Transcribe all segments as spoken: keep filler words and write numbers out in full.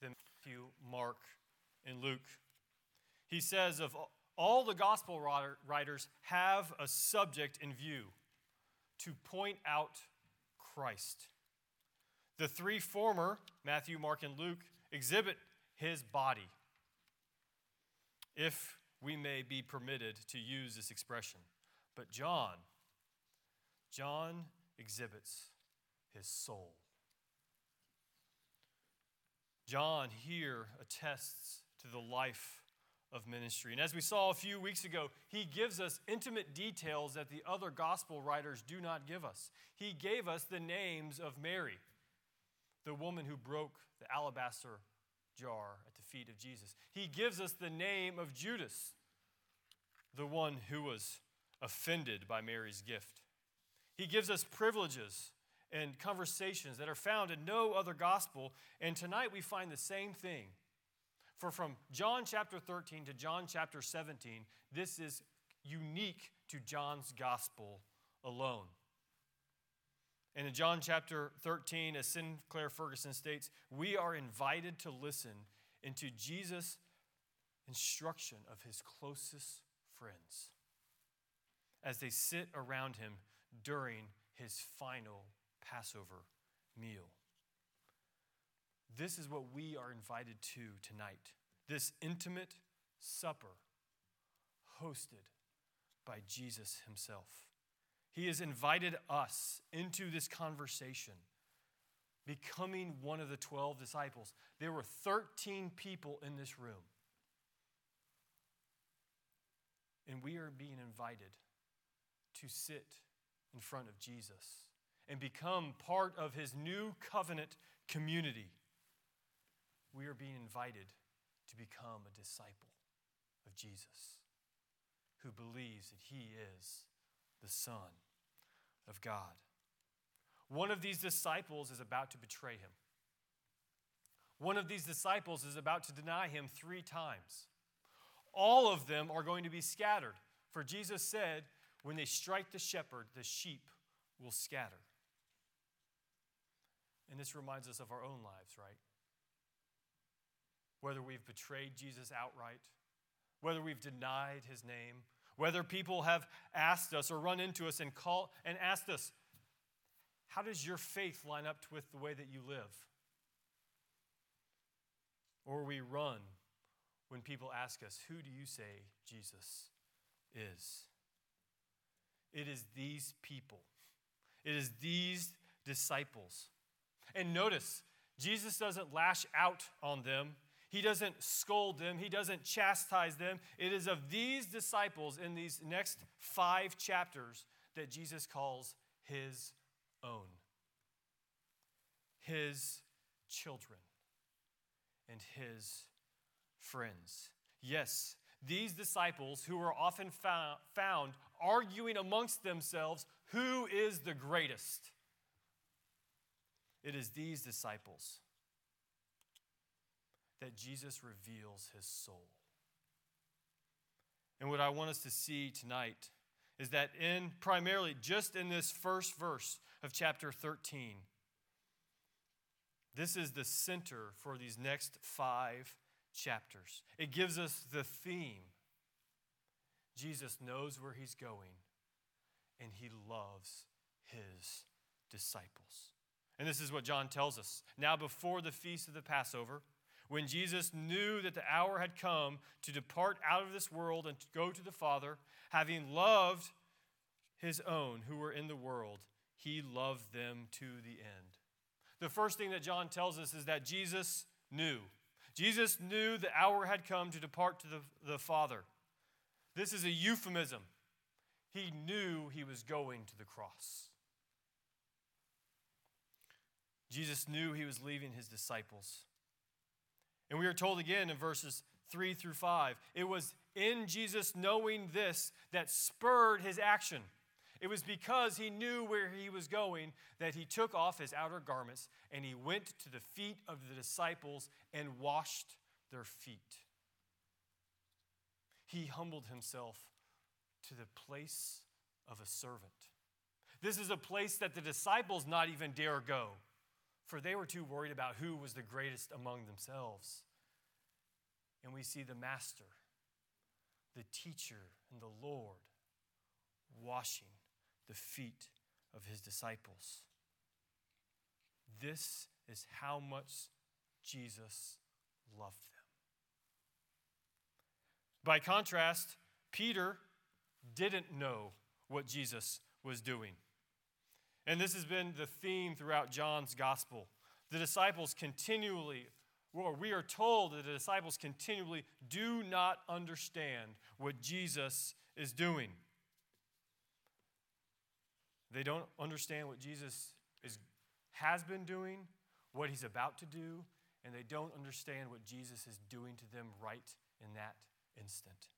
than Matthew, Mark, and Luke. He says of all the gospel writers have a subject in view, to point out Christ. The three former, Matthew, Mark, and Luke, exhibit his body, if we may be permitted to use this expression. But John, John exhibits his soul. John here attests to the life of ministry. And as we saw a few weeks ago, he gives us intimate details that the other gospel writers do not give us. He gave us the names of Mary, the woman who broke the alabaster jar at the feet of Jesus. He gives us the name of Judas, the one who was offended by Mary's gift. He gives us privileges and conversations that are found in no other gospel. And tonight we find the same thing. For from John chapter thirteen to John chapter seventeen, this is unique to John's gospel alone. And in John chapter thirteen, as Sinclair Ferguson states, we are invited to listen into Jesus' instruction of his closest friends as they sit around him during his final Passover meal. This is what we are invited to tonight. This intimate supper hosted by Jesus himself. He has invited us into this conversation, becoming one of the twelve disciples. There were thirteen people in this room. And we are being invited to sit in front of Jesus and become part of his new covenant community. We are being invited to become a disciple of Jesus who believes that he is the Son of God. One of these disciples is about to betray him. One of these disciples is about to deny him three times. All of them are going to be scattered. For Jesus said, when they strike the shepherd, the sheep will scatter. And this reminds us of our own lives, right? Whether we've betrayed Jesus outright, whether we've denied his name, whether people have asked us or run into us and call and asked us, how does your faith line up with the way that you live? Or we run when people ask us, who do you say Jesus is? It is these people. It is these disciples. And notice, Jesus doesn't lash out on them. He doesn't scold them. He doesn't chastise them. It is of these disciples in these next five chapters that Jesus calls his own, his children, and his friends. Yes, these disciples who are often found arguing amongst themselves who is the greatest. It is these disciples that Jesus reveals his soul. And what I want us to see tonight is that in primarily just in this first verse of chapter thirteen, this is the center for these next five chapters. It gives us the theme. Jesus knows where he's going, and he loves his disciples. And this is what John tells us. Now before the feast of the Passover, when Jesus knew that the hour had come to depart out of this world and to go to the Father, having loved his own who were in the world, he loved them to the end. The first thing that John tells us is that Jesus knew. Jesus knew the hour had come to depart to the, the Father. This is a euphemism. He knew he was going to the cross. Jesus knew he was leaving his disciples. And we are told again in verses three through five, it was in Jesus knowing this that spurred his action. It was because he knew where he was going that he took off his outer garments and he went to the feet of the disciples and washed their feet. He humbled himself to the place of a servant. This is a place that the disciples not even dare go for they were too worried about who was the greatest among themselves. And we see the master, the teacher, and the Lord washing the feet of his disciples. This is how much Jesus loved them. By contrast, Peter didn't know what Jesus was doing. And this has been the theme throughout John's gospel. The disciples continually, or we are told that the disciples continually do not understand what Jesus is doing. They don't understand what Jesus is, has been doing, what he's about to do, and they don't understand what Jesus is doing to them right in that instant.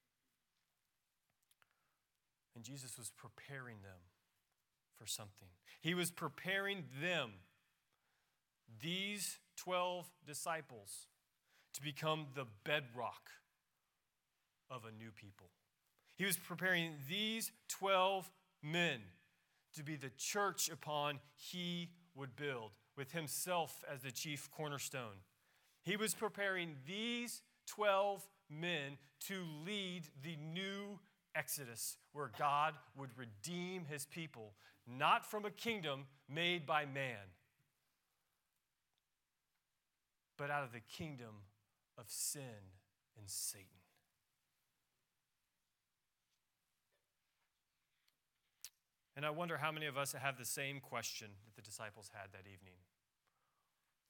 And Jesus was preparing them for something. He was preparing them, these twelve disciples, to become the bedrock of a new people. He was preparing these twelve men to be the church upon he would build, with himself as the chief cornerstone. He was preparing these twelve men to lead the new Exodus, where God would redeem his people, not from a kingdom made by man, but out of the kingdom of sin and Satan. And I wonder how many of us have the same question that the disciples had that evening.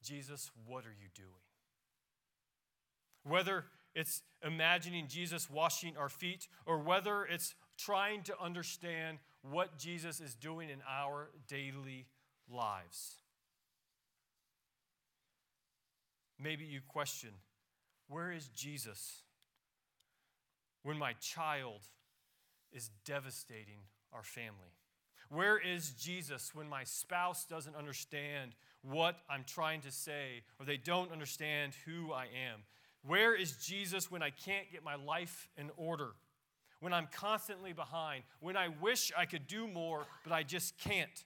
Jesus, what are you doing? Whether it's imagining Jesus washing our feet, or whether it's trying to understand what Jesus is doing in our daily lives. Maybe you question, where is Jesus when my child is devastating our family? Where is Jesus when my spouse doesn't understand what I'm trying to say, or they don't understand who I am? Where is Jesus when I can't get my life in order, when I'm constantly behind, when I wish I could do more, but I just can't?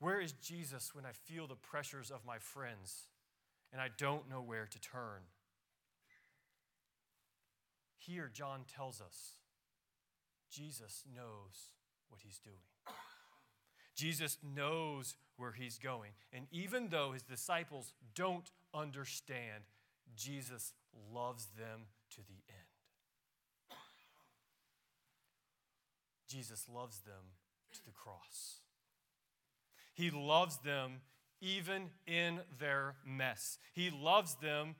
Where is Jesus when I feel the pressures of my friends and I don't know where to turn? Here, John tells us, Jesus knows what he's doing. Jesus knows where he's going. And even though his disciples don't understand, Jesus loves them to the end. Jesus loves them to the cross. He loves them even in their mess. He loves them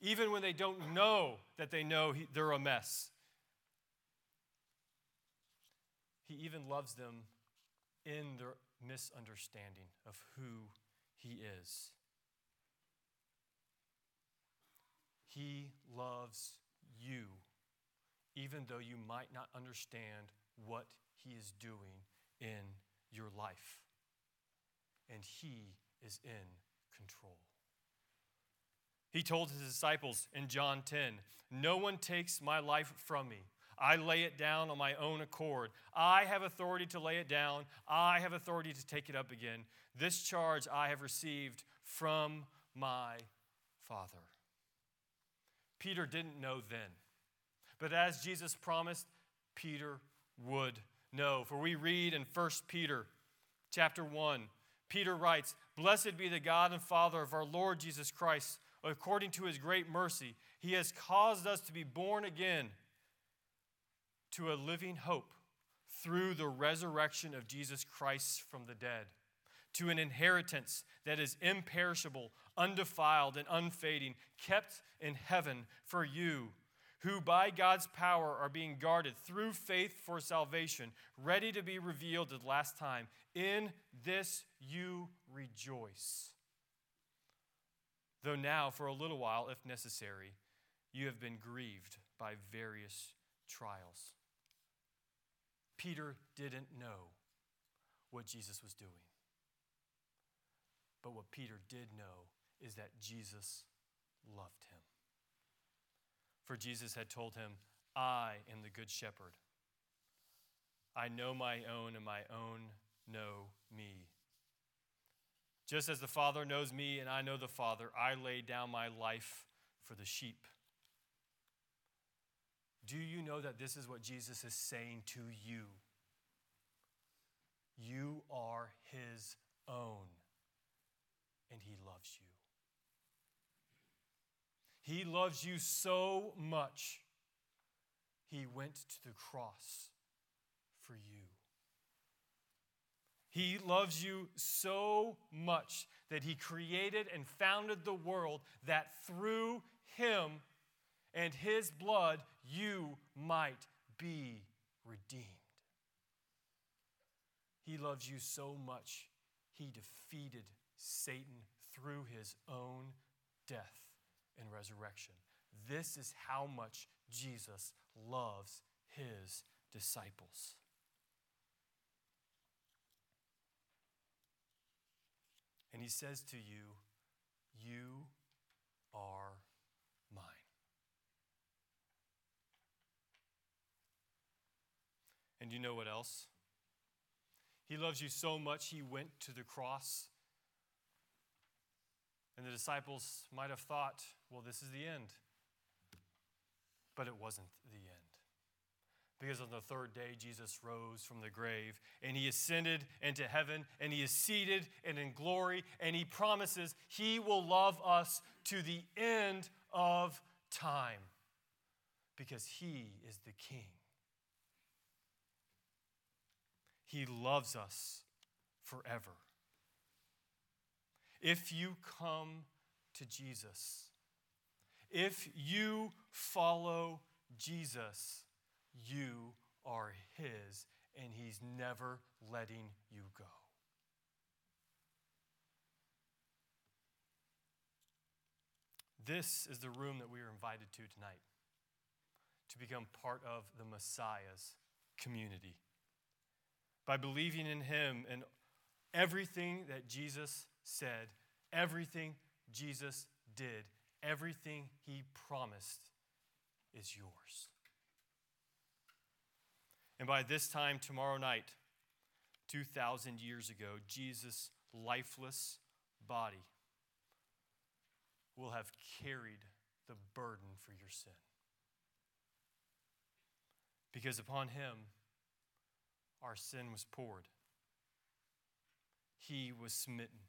even when they don't know that they know they're a mess. He even loves them in their misunderstanding of who he is. He loves you, even though you might not understand what he is doing in your life. And he is in control. He told his disciples in John ten, "No one takes my life from me. I lay it down on my own accord. I have authority to lay it down. I have authority to take it up again. This charge I have received from my Father." Peter didn't know then. But as Jesus promised, Peter would know. For we read in First Peter chapter one, Peter writes, "Blessed be the God and Father of our Lord Jesus Christ. According to his great mercy, he has caused us to be born again to a living hope through the resurrection of Jesus Christ from the dead, to an inheritance that is imperishable, undefiled, and unfading, kept in heaven for you, who by God's power are being guarded through faith for salvation, ready to be revealed at the last time. In this you rejoice, though now for a little while, if necessary, you have been grieved by various trials." Peter didn't know what Jesus was doing. But what Peter did know is that Jesus loved him. For Jesus had told him, "I am the good shepherd. I know my own, and my own know me. Just as the Father knows me and I know the Father, I lay down my life for the sheep. Do you know that this is what Jesus is saying to you? You are his own, and he loves you. He loves you so much, he went to the cross for you. He loves you so much that he created and founded the world that through him and his blood you might be redeemed. He loves you so much, he defeated Satan through his own death and resurrection. This is how much Jesus loves his disciples. And he says to you, you are mine. And you know what else? He loves you so much, he went to the cross. And the disciples might have thought, well, this is the end. But it wasn't the end. Because on the third day, Jesus rose from the grave, and he ascended into heaven, and he is seated and in glory, and he promises he will love us to the end of time, because he is the King. He loves us forever. If you come to Jesus, if you follow Jesus, you are his, and he's never letting you go. This is the room that we are invited to tonight, to become part of the Messiah's community. By believing in him and everything that Jesus said, everything Jesus did, everything he promised is yours. And by this time tomorrow night, two thousand years ago, Jesus' lifeless body will have carried the burden for your sin. Because upon him, our sin was poured. He was smitten,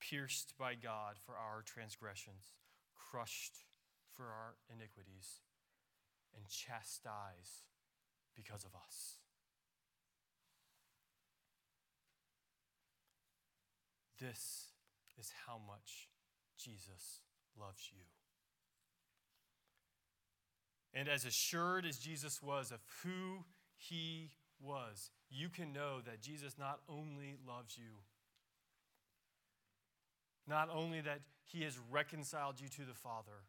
pierced by God for our transgressions, crushed for our iniquities, and chastised because of us. This is how much Jesus loves you. And as assured as Jesus was of who he was, you can know that Jesus not only loves you, not only that he has reconciled you to the Father,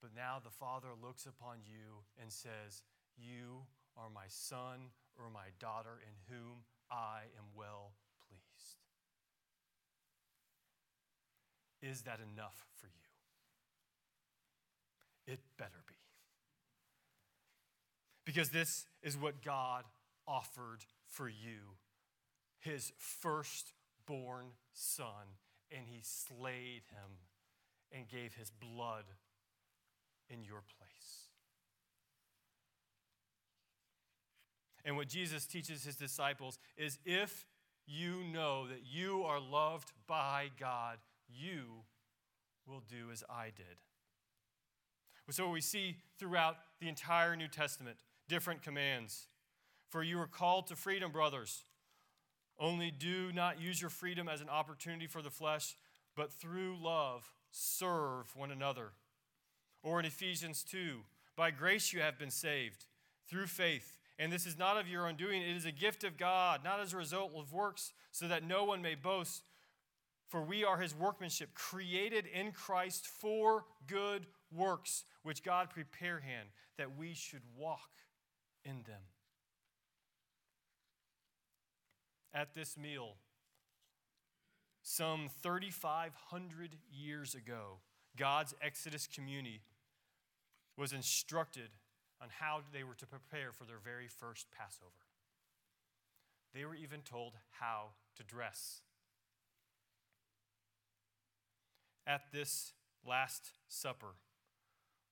but now the Father looks upon you and says, you are my son or my daughter in whom I am well pleased. Is that enough for you? It better be. Because this is what God offered for you, his firstborn son, and he slayed him and gave his blood in your place. And what Jesus teaches his disciples is if you know that you are loved by God, you will do as I did. So we see throughout the entire New Testament different commands. For you are called to freedom, brothers. Only do not use your freedom as an opportunity for the flesh, but through love serve one another. Or in Ephesians two, by grace you have been saved through faith. And this is not of your own doing. It is a gift of God, not as a result of works, so that no one may boast. For we are his workmanship, created in Christ for good works, which God preparehand that we should walk in them. At this meal, some three thousand five hundred years ago, God's Exodus community was instructed on how they were to prepare for their very first Passover. They were even told how to dress at this Last Supper,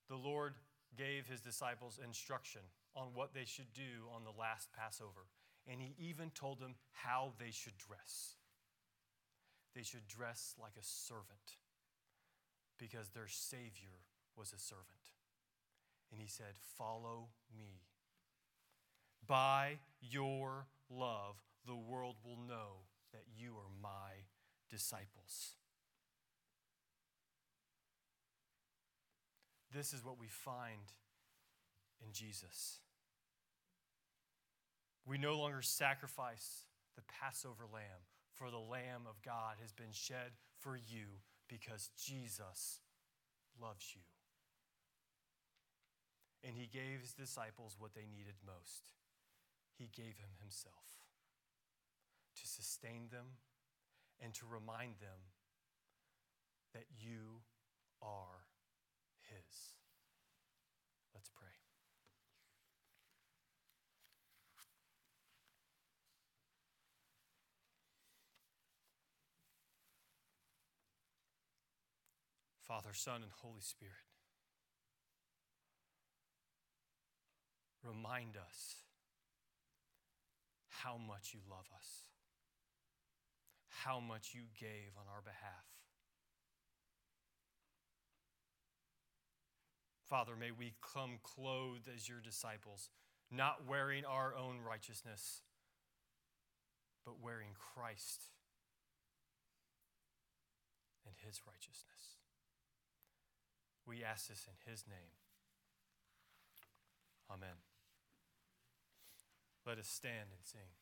the Lord gave his disciples instruction on what they should do on the last Passover. And he even told them how they should dress. They should dress like a servant because their Savior was a servant. And he said, "Follow me. By your love, the world will know that you are my disciples." This is what we find in Jesus. We no longer sacrifice the Passover lamb, for the Lamb of God has been shed for you because Jesus loves you. And he gave his disciples what they needed most. He gave him himself to sustain them and to remind them that you are his. Let's pray. Father, Son, and Holy Spirit, remind us how much you love us, how much you gave on our behalf. Father, may we come clothed as your disciples, not wearing our own righteousness, but wearing Christ and his righteousness. We ask this in his name. Amen. Let us stand and sing.